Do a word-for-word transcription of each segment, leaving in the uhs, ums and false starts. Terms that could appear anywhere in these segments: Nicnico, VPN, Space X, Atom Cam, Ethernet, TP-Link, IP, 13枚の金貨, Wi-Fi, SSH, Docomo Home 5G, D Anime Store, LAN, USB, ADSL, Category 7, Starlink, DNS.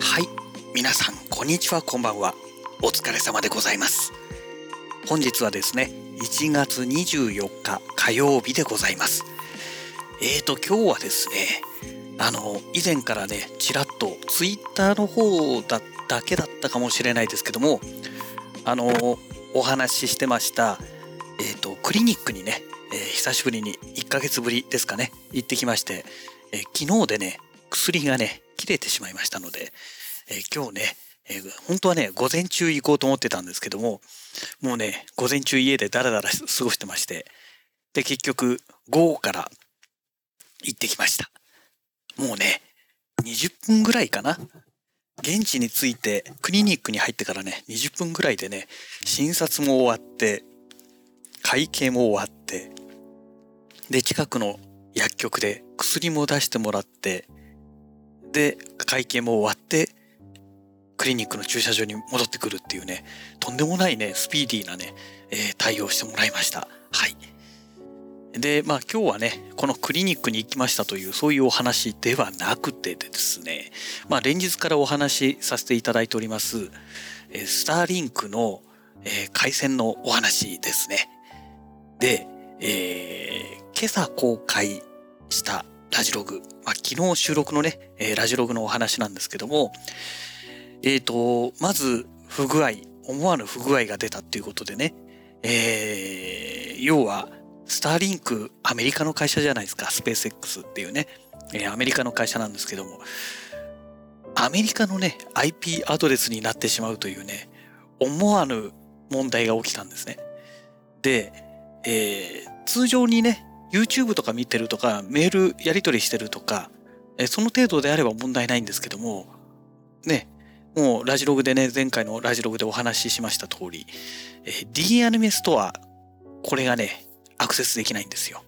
はい、皆さんこんにちは、こんばんは。お疲れ様でございます。本日はですね、いちがつにじゅうよっか火曜日でございます。えーと今日はですね、あの以前からねちらっとツイッターの方だだけだったかもしれないですけども、あのお話ししてました、えーとクリニックにね、えー、久しぶりにいっかげつぶりですかね行ってきまして、えー、昨日でね薬がね切れてしまいましたので、えー、今日ね、えー、本当はね午前中行こうと思ってたんですけども、もうね午前中家でダラダラ過ごしてまして、で結局午後から行ってきました。もうねにじゅっぷんぐらいかな、現地に着いてクリニックに入ってからねにじゅっぷんぐらいでね、診察も終わって会計も終わって、で近くの薬局で薬も出してもらって、で会計も終わってクリニックの駐車場に戻ってくるっていうね、とんでもないねスピーディーなね、えー、対応してもらいました。はい。でまあ今日はねこのクリニックに行きましたというそういうお話ではなくてですね、まあ連日からお話しさせていただいておりますスターリンクの、えー、回線のお話ですね。で、えー、今朝公開したラジログ、まあ、昨日収録のねラジログのお話なんですけども、えーとまず不具合、思わぬ不具合が出たということでね、えー、要はスターリンク、アメリカの会社じゃないですか、スペース X っていうね、えー、アメリカの会社なんですけども、アメリカのね アイピー アドレスになってしまうというね思わぬ問題が起きたんですね。で、えー、通常にね YouTube とか見てるとかメールやり取りしてるとか、えー、その程度であれば問題ないんですけどもね、もうラジログでね前回のラジログでお話ししました通り、えー、D アニメストア、これがねアクセスできないんですよ。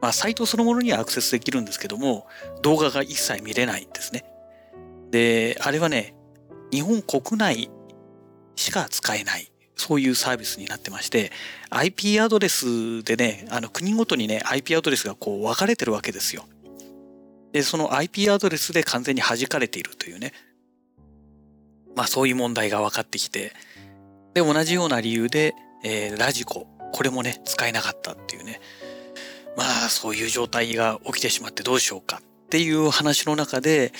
まあサイトそのものにはアクセスできるんですけども、動画が一切見れないんですね。で、あれはね、日本国内しか使えないそういうサービスになってまして、アイピー アドレスでね、あの国ごとにね アイピー アドレスがこう分かれてるわけですよ。で、その アイピー アドレスで完全に弾かれているというね、まあそういう問題が分かってきて、で同じような理由で、えー、ラジコ。これもね使えなかったっていうね、まあそういう状態が起きてしまってどうしようかっていう話の中で、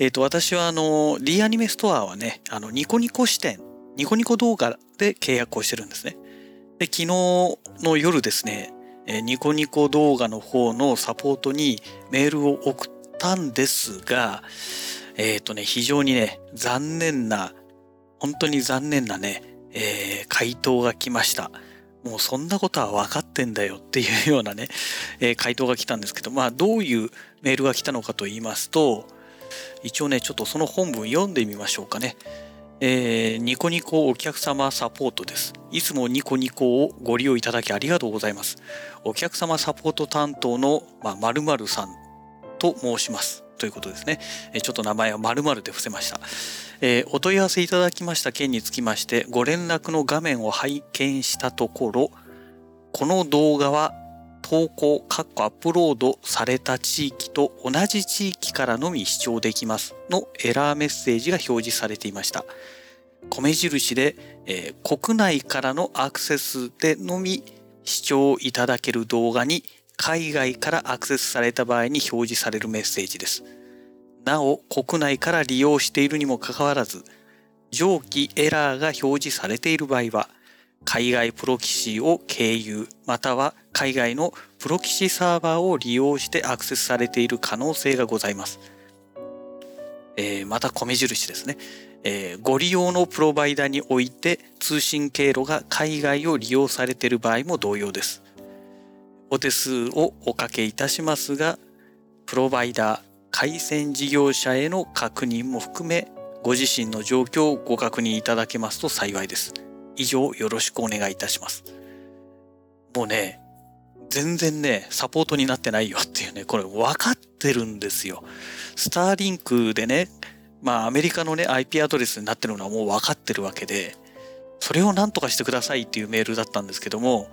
えっと私はあの D アニメストアはね、あのニコニコ視点、ニコニコ動画で契約をしてるんですね。で昨日の夜ですね、ニコニコ動画の方のサポートにメールを送ったんですが、えっとね非常にね残念な、本当に残念なね、えー、回答が来ました。もうそんなことは分かってんだよっていうようなね、えー、回答が来たんですけど、まあどういうメールが来たのかと言いますと、一応ねちょっとその本文読んでみましょうかね。えー、ニコニコお客様サポートです。いつもニコニコをご利用いただきありがとうございます。お客様サポート担当の〇〇さんと申しますということですね。ちょっと名前は〇〇で伏せました、えー、お問い合わせいただきました件につきましてご連絡の画面を拝見したところ、この動画は投稿アップロードされた地域と同じ地域からのみ視聴できますのエラーメッセージが表示されていました。米印で、えー、国内からのアクセスでのみ視聴いただける動画に海外からアクセスされた場合に表示されるメッセージです。なお、国内から利用しているにもかかわらず、上記エラーが表示されている場合は、海外プロキシを経由、または海外のプロキシサーバーを利用してアクセスされている可能性がございます。えー、また米印ですね、えー。ご利用のプロバイダにおいて通信経路が海外を利用されている場合も同様です。お手数をおかけいたしますが、プロバイダー、回線事業者への確認も含め、ご自身の状況をご確認いただけますと幸いです。以上、よろしくお願いいたします。もうね、全然ね、サポートになってないよっていうね、これ分かってるんですよ。スターリンクでね、まあアメリカのね アイピー アドレスになってるのはもう分かってるわけで、それをなんとかしてくださいっていうメールだったんですけども、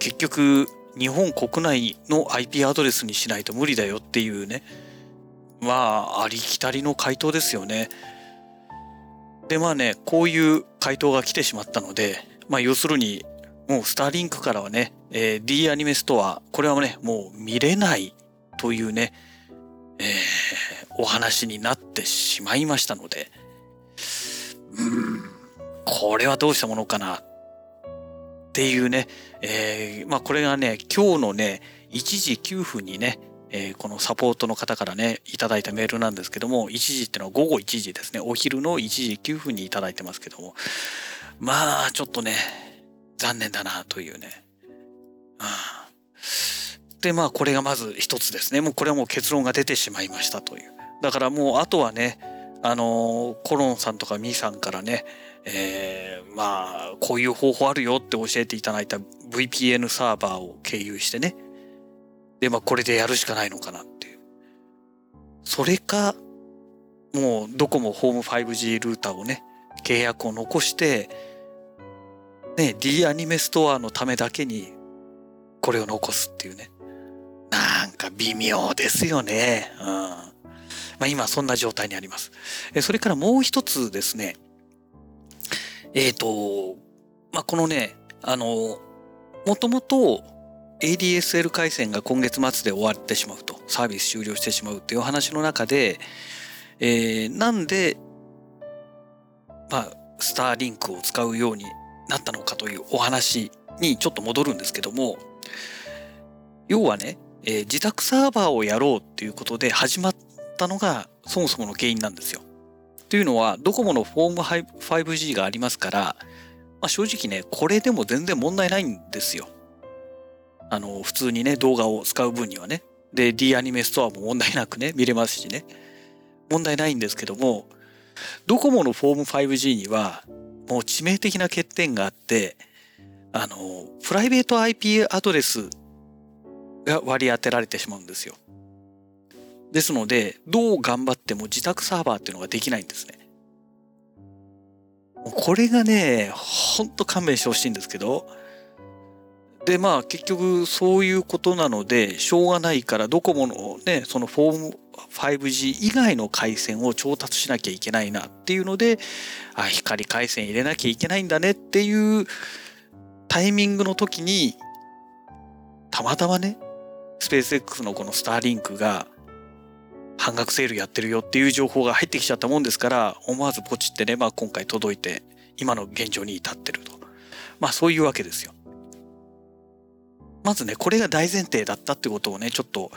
結局日本国内の アイピー アドレスにしないと無理だよっていうね、まあありきたりの回答ですよね。でまあね、こういう回答が来てしまったので、まあ要するにもうスターリンクからはね、えー、D アニメストア、これはねもう見れないというね、えー、お話になってしまいましたので、うーん、これはどうしたものかなっていうね、えー、まあこれがね今日のねいちじきゅうふんにね、えー、このサポートの方からねいただいたメールなんですけども、いちじってのは午後いちじですね、お昼のいちじきゅうふんにいただいてますけども、まあちょっとね残念だなというね、あでまあこれがまず一つですね。もうこれはもう結論が出てしまいましたという。だからもうあとはね、あのー、コロンさんとかミーさんからね、えー、まあこういう方法あるよって教えていただいた ブイピーエヌ サーバーを経由してね、でまあこれでやるしかないのかなっていう。それかもうドコモホーム ファイブジー ルーターをね契約を残してね、 D アニメストアのためだけにこれを残すっていうね、なんか微妙ですよね、うん、まあ今そんな状態にあります。それからもう一つですね、えっと、まあこのね、あのもともと エーディーエスエル 回線が今月末で終わってしまうと、サービス終了してしまうっていう話の中で、えー、なんでまあスターリンクを使うようになったのかというお話にちょっと戻るんですけども、要はね、えー、自宅サーバーをやろうっていうことで始まったのがそもそもの原因なんですよ。というのはドコモのホーム ファイブジー がありますから、まあ、正直ねこれでも全然問題ないんですよ。あの普通にね動画を使う分にはね、で D アニメストアも問題なくね見れますしね、問題ないんですけども、ドコモのホーム ファイブジー にはもう致命的な欠点があって、あのプライベート アイピー アドレスが割り当てられてしまうんですよ。ですのでどう頑張っても自宅サーバーっていうのができないんですね。これがねほんと勘弁してほしいんですけど、でまあ結局そういうことなのでしょうがないから、ドコモのねそのフォーム ファイブジー 以外の回線を調達しなきゃいけないなっていうので、あ光回線入れなきゃいけないんだねっていうタイミングの時にたまたまねスペース X のこのスターリンクが半額セールやってるよっていう情報が入ってきちゃったもんですから、思わずポチってね、まあ今回届いて今の現状に至ってると、まあそういうわけですよ。まずねこれが大前提だったってことをねちょっと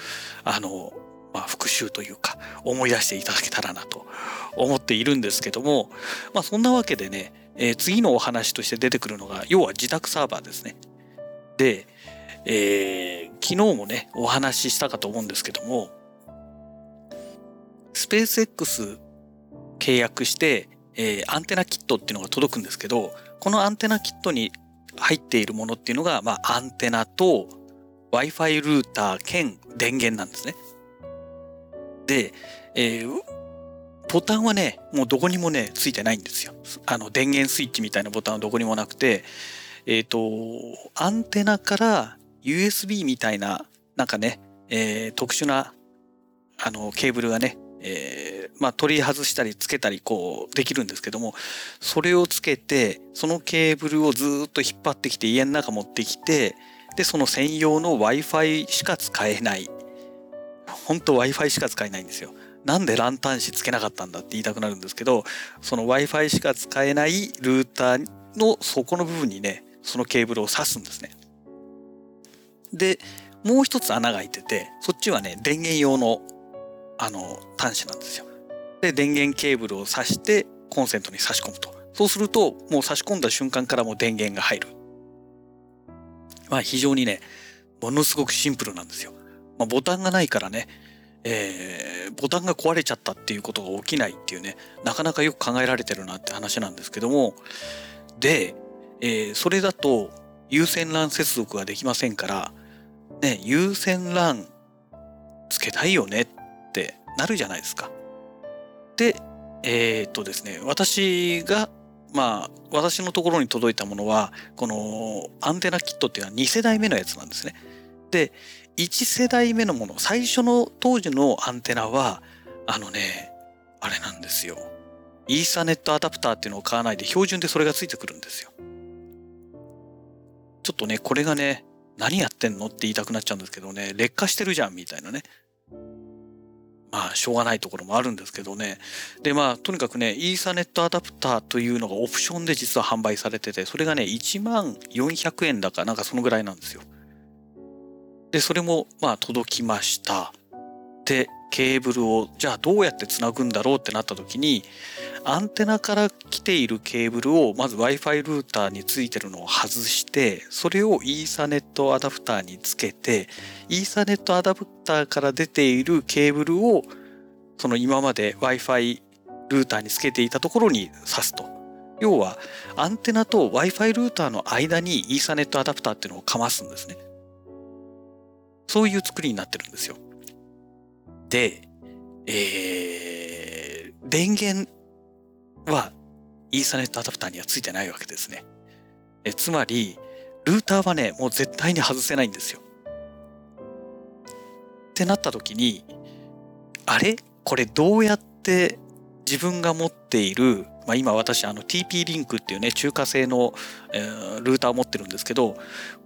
あの、まあ、復習というか思い出していただけたらなと思っているんですけども、まあそんなわけでね、えー、次のお話として出てくるのが要は自宅サーバーですね。で、えー、昨日もねお話ししたかと思うんですけども、スペース X 契約して、えー、アンテナキットっていうのが届くんですけど、このアンテナキットに入っているものっていうのが、まあ、アンテナと Wi-Fi ルーター兼電源なんですね。で、えー、ボタンはねもうどこにもねついてないんですよ。あの電源スイッチみたいなボタンはどこにもなくて、えーと、アンテナから ユーエスビー みたいななんかね、えー、特殊なあのケーブルがね、えー、まあ取り外したりつけたりこうできるんですけども、それをつけてそのケーブルをずっと引っ張ってきて家の中持ってきて、でその専用の Wi-Fi しか使えない、本当 Wi-Fi しか使えないんですよ。なんでランタン紙つけなかったんだって言いたくなるんですけど、その Wi-Fi しか使えないルーターの底の部分にねそのケーブルを挿すんですね。でもう一つ穴が開いてて、そっちはね電源用のあの端子なんですよ。で電源ケーブルを挿してコンセントに差し込むと、そうするともう差し込んだ瞬間からもう電源が入る。まあ非常にねものすごくシンプルなんですよ。まあ、ボタンがないからね、えー、ボタンが壊れちゃったっていうことが起きないっていうね、なかなかよく考えられてるなって話なんですけども、で、えー、それだと有線 LAN 接続ができませんからね、有線 LAN つけたいよねってなるじゃないですか。でえーっとですね、私が、まあ、私のところに届いたものは、このアンテナキットっていうのはに世代目のやつなんですね。で、いち世代目のもの、最初の当時のアンテナは、あのね、あれなんですよ。イーサネットアダプターっていうのを買わないで、標準でそれがついてくるんですよ。ちょっとね、これがね、何やってんのって言いたくなっちゃうんですけどね、劣化してるじゃんみたいなね。まあ、しょうがないところもあるんですけどね。で、まあ、とにかくね、イーサネットアダプターというのがオプションで実は販売されてて、それがね、いちまんよんひゃくえんだかなんかそのぐらいなんですよ。で、それも、まあ、届きました。で、ケーブルを、じゃあどうやってつなぐんだろうってなった時に、アンテナから来ているケーブルを、まず Wi-Fi ルーターについてるのを外して、それをイーサネットアダプターにつけて、イーサネットアダプターから出ているケーブルを、その今まで Wi-Fi ルーターにつけていたところに挿すと。要は、アンテナと Wi-Fi ルーターの間にイーサネットアダプターっていうのをかますんですね。そういう作りになってるんですよ。で、えー、電源はイーサネットアダプターにはついてないわけですね。え、つまり、ルーターはね、もう絶対に外せないんですよ。ってなった時に、あれ?これどうやって自分が持っている、まあ、今私あの ティーピー リンクっていうね、中華製の、えー、ルーターを持ってるんですけど、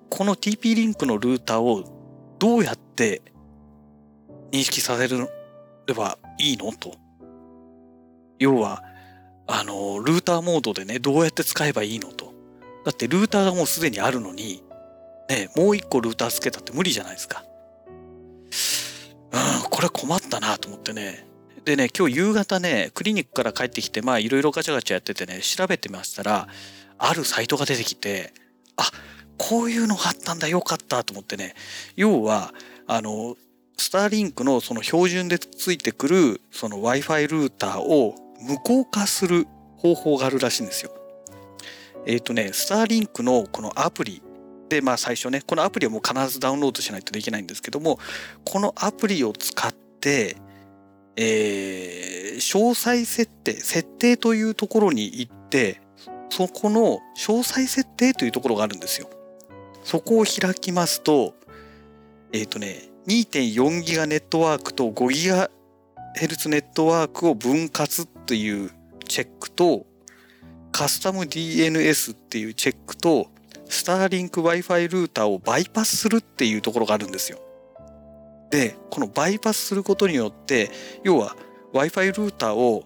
この ティーピー リンクのルーターをどうやって認識させればいいのと。要は、あの、ルーターモードでね、どうやって使えばいいのと。だってルーターがもうすでにあるのに、ね、もう一個ルーターつけたって無理じゃないですか。うん、これ困ったなと思ってね。でね、今日夕方ね、クリニックから帰ってきて、まあいろいろガチャガチャやっててね、調べてましたら、あるサイトが出てきて、あ、こういうのがあったんだ、よかったと思ってね。要は、あの、スターリンクのその標準でついてくるその Wi-Fi ルーターを無効化する方法があるらしいんですよ。えっとね、スターリンクのこのアプリで、まあ最初ね、このアプリはもう必ずダウンロードしないとできないんですけども、このアプリを使って、えー、詳細設定、設定というところに行って、そこの詳細設定というところがあるんですよ。そこを開きますと、えっとね、にてんよん ギガネットワークとごギガヘルツネットワークを分割っていうチェックと、カスタム ディーエヌエス っていうチェックと、スターリンク Wi-Fi ルーターをバイパスするっていうところがあるんですよ。で、このバイパスすることによって、要は Wi-Fi ルーターを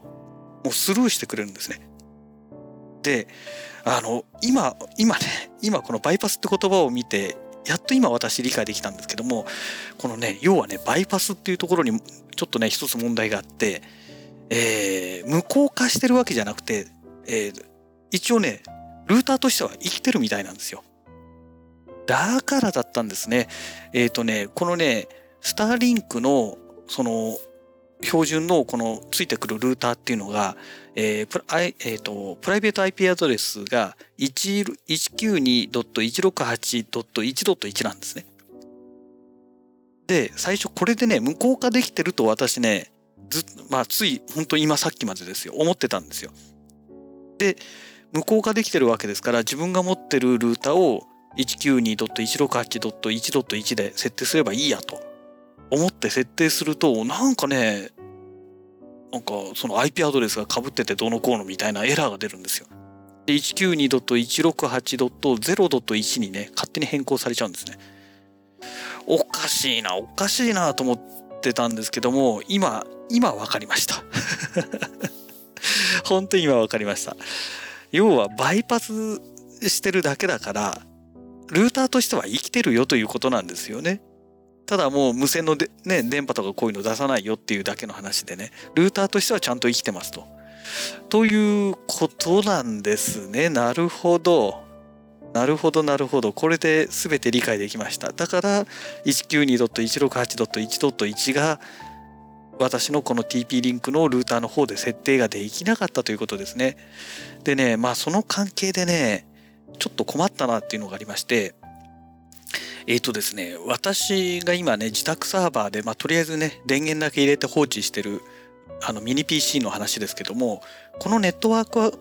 もうスルーしてくれるんですね。で、あの、今、今ね、今このバイパスって言葉を見て、やっと今私理解できたんですけども、このね、要はね、バイパスっていうところにちょっとね、一つ問題があって、えー、無効化してるわけじゃなくて、えー、一応ね、ルーターとしては生きてるみたいなんですよ。だからだったんですね。えっとね、このね、スターリンクの、その、標準のこのついてくるルーターっていうのが、えープラえー、とプライベート アイピー アドレスが いちきゅうに いちろくはち いち いち いち なんですね。で、最初これでね、無効化できてると私ね、ずまあつい本当に今さっきまでですよ、思ってたんですよ。で、無効化できてるわけですから、自分が持ってるルーターを いちきゅうに いちろくはち いち いち いち で設定すればいいやと。思って設定すると、なんかね、なんかその アイピー アドレスが被っててどうのこうのみたいなエラーが出るんですよ。で、いちきゅうに いちろくはち ぜろ いち にね、勝手に変更されちゃうんですね。おかしいな、おかしいなと思ってたんですけども、今、今わかりました。本当に今わかりました。要はバイパスしてるだけだから、ルーターとしては生きてるよということなんですよね。ただもう無線ので、ね、電波とかこういうの出さないよっていうだけの話でね、ルーターとしてはちゃんと生きてますと。ということなんですね。なるほど。なるほど、なるほど。これで全て理解できました。だから、いちきゅうに いちろくはち いち いち が、私のこの ティーピー リンクのルーターの方で設定ができなかったということですね。でね、まあその関係でね、ちょっと困ったなっていうのがありまして、えーとですね、私が今ね、自宅サーバーで、まあ、とりあえずね、電源だけ入れて放置してるあのミニ ピーシー の話ですけども、このネットワーク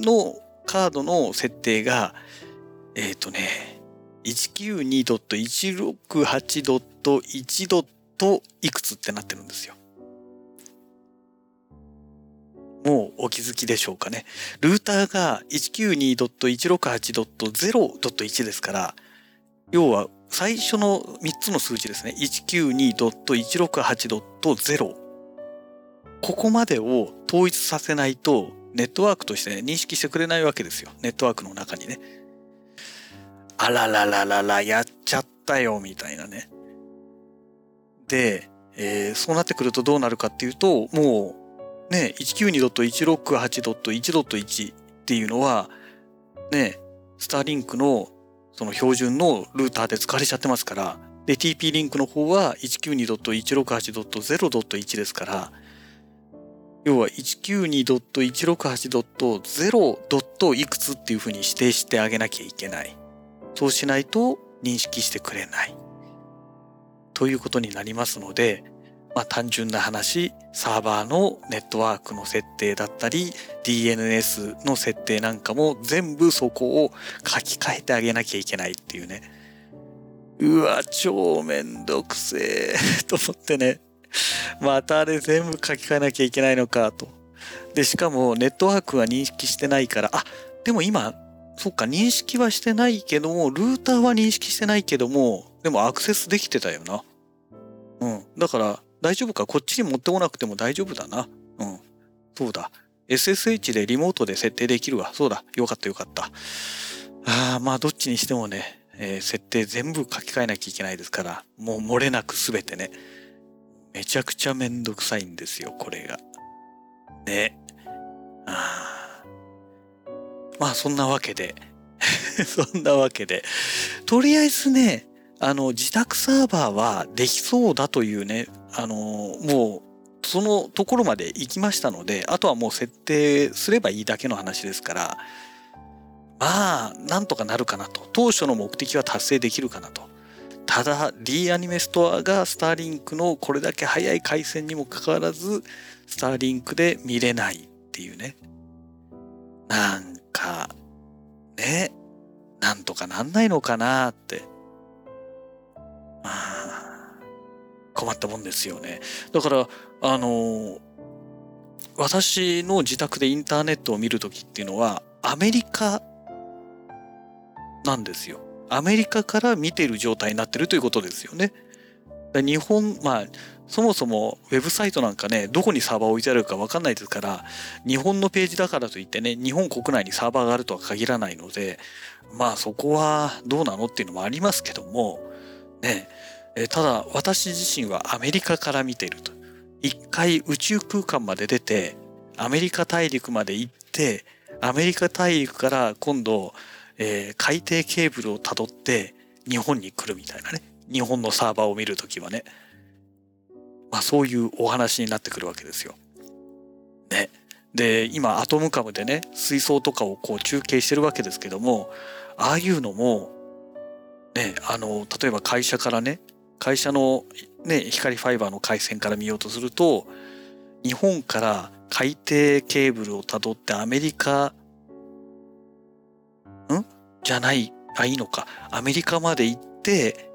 のカードの設定がえっとね いちきゅうに いちろくはち いち. いくつってなってるんですよ。もうお気づきでしょうかね。ルーターが いちきゅうに いちろくはち ゼロ.1 ですから、要は最初のみっつの数字ですね。 いちきゅうに いちろくはち ゼロ。 ここまでを統一させないとネットワークとして、ね、認識してくれないわけですよ。ネットワークの中にね。あららららら、やっちゃったよみたいなね。で、えー、そうなってくるとどうなるかっていうと、もうね いちきゅうに いちろくはち いち.1 っていうのはね、スターリンクのその標準のルーターで使われちゃってますから。で ティーピー リンクの方は いちきゅうに いちろくはち ゼロ.1 ですから、要は いちきゅうに いちろくはち ゼロ. いくつっていうふうに指定してあげなきゃいけない。そうしないと認識してくれないということになりますので、まあ、単純な話、サーバーのネットワークの設定だったり ディーエヌエス の設定なんかも全部そこを書き換えてあげなきゃいけないっていうね。うわ、超めんどくせえと思ってね、またあれ全部書き換えなきゃいけないのかと。でしかもネットワークは認識してないから、あ、でも今そっか、認識はしてないけども、ルーターは認識してないけども、でもアクセスできてたよな。うん。だから大丈夫か。こっちに持ってこなくても大丈夫だな。うん。そうだ。エスエスエイチ でリモートで設定できるわ。そうだ。よかったよかった。ああ、まあどっちにしてもね、えー、設定全部書き換えなきゃいけないですから、もう漏れなく全てね。めちゃくちゃめんどくさいんですよ、これが。ね。ああ。まあそんなわけで。そんなわけで。とりあえずね、あの自宅サーバーはできそうだというね、あのー、もうそのところまで行きましたので、あとはもう設定すればいいだけの話ですから、まあなんとかなるかなと。当初の目的は達成できるかなと。ただ D アニメストアがスターリンクのこれだけ早い回線にもかかわらずスターリンクで見れないっていうね。なんかね、なんとかなんないのかなって困ったもんですよね。だからあの私の自宅でインターネットを見るときっていうのはアメリカなんですよ。アメリカから見てる状態になってるということですよね。日本、まあそもそもウェブサイトなんかね、どこにサーバー置いてあるか分かんないですから、日本のページだからといってね、日本国内にサーバーがあるとは限らないので、まあそこはどうなのっていうのもありますけどもね。ただ私自身はアメリカから見ていると。一回宇宙空間まで出てアメリカ大陸まで行って、アメリカ大陸から今度、えー、海底ケーブルをたどって日本に来るみたいなね。日本のサーバーを見るときはね、まあそういうお話になってくるわけですよ。ね。で今アトムカムでね、水槽とかをこう中継してるわけですけども、ああいうのもね、あの例えば会社からね、会社の、ね、光ファイバーの回線から見ようとすると、日本から海底ケーブルをたどってアメリカんじゃないあいいのかアメリカまで行って、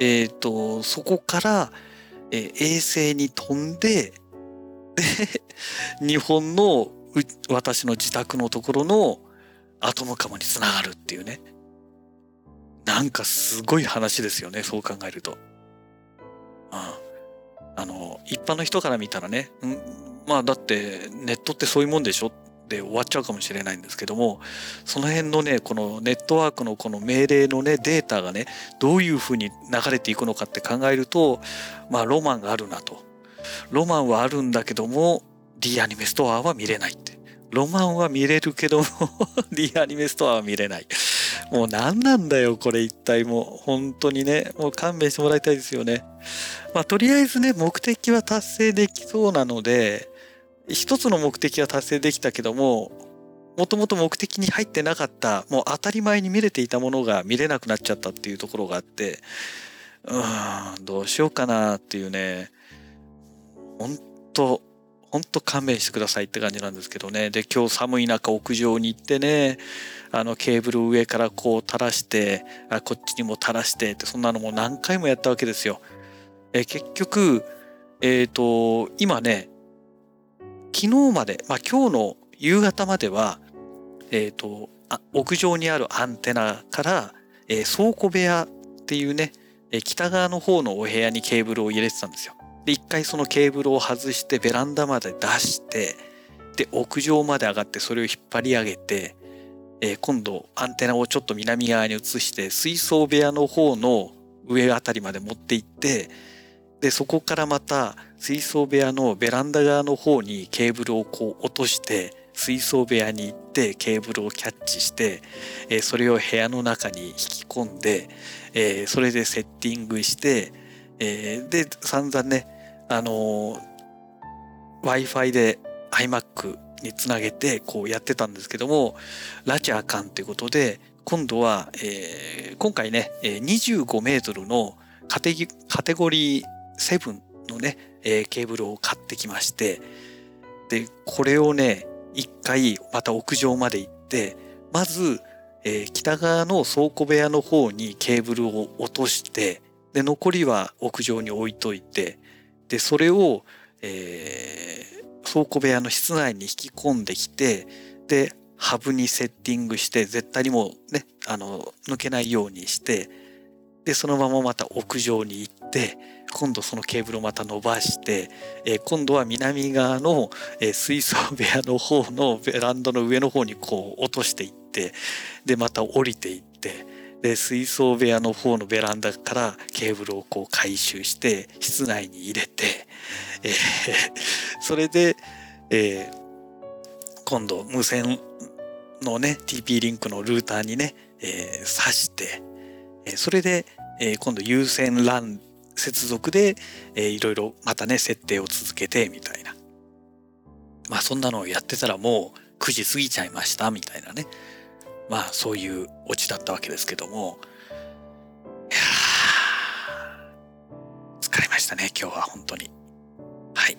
えー、とそこから、えー、衛星に飛んでで日本の私の自宅のところのアトムカムにつながるっていうね。なんかすごい話ですよね、そう考えると。ああ、あの一般の人から見たらね、んまあだってネットってそういうもんでしょで終わっちゃうかもしれないんですけども、その辺のね、このネットワークのこの命令のね、データがね、どういうふうに流れていくのかって考えると、まあロマンがあるなと。ロマンはあるんだけども D アニメストアは見れないって。ロマンは見れるけどもD アニメストアは見れない。もう何なんだよこれ一体。もう本当にね、もう勘弁してもらいたいですよね。まあとりあえずね、目的は達成できそうなので、一つの目的は達成できたけども、もともと目的に入ってなかった、もう当たり前に見れていたものが見れなくなっちゃったっていうところがあって、うーんどうしようかなっていうね。本当ほんと勘弁してくださいって感じなんですけどね。で今日寒い中屋上に行ってね、あのケーブルを上からこう垂らしてあこっちにも垂らしてって、そんなのも何回もやったわけですよ。え結局えっと今ね、昨日まで、まあ、今日の夕方までは、えーと、あ、屋上にあるアンテナから、えー、倉庫部屋っていうね、えー、北側の方のお部屋にケーブルを入れてたんですよ。で、一回そのケーブルを外してベランダまで出して、で、屋上まで上がってそれを引っ張り上げて、えー、今度アンテナをちょっと南側に移して、水槽部屋の方の上あたりまで持って行って、でそこからまた水槽部屋のベランダ側の方にケーブルをこう落として、水槽部屋に行ってケーブルをキャッチして、えー、それを部屋の中に引き込んで、えー、それでセッティングして、えー、で散々ね、あのー、Wi-Fi で iMac につなげてこうやってたんですけども、ラチャあかんということで今度は、えー、今回ねにじゅうごメートルのカテギ、カテゴリーセブンのね、えー、ケーブルを買ってきまして、でこれをね一回また屋上まで行って、まず、えー、北側の倉庫部屋の方にケーブルを落として、で残りは屋上に置いといて、でそれを、えー、倉庫部屋の室内に引き込んできて、でハブにセッティングして、絶対にもうねあの抜けないようにして、でそのまままた屋上に行って、今度そのケーブルをまた伸ばして、えー、今度は南側の、えー、水槽部屋の方のベランダの上の方にこう落としていって、でまた降りていって、で水槽部屋の方のベランダからケーブルをこう回収して室内に入れて、えー、それで、えー、今度無線のね ティーピー リンクのルーターにね、えー、挿して、それで、えー、今度有線 LAN 接続で、えー、いろいろまたね設定を続けてみたいな、まあそんなのをやってたらもうくじ過ぎちゃいましたみたいなね、まあそういうオチだったわけですけども、いや疲れましたね今日は本当に。はい、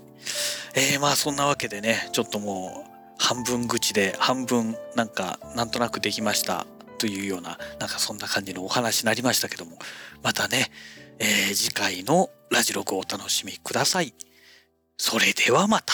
えー、まあそんなわけでね、ちょっともう半分愚痴で半分なんかなんとなくできましたというような、なんかそんな感じのお話になりましたけども、またね、えー、次回のラジログをお楽しみください。それではまた。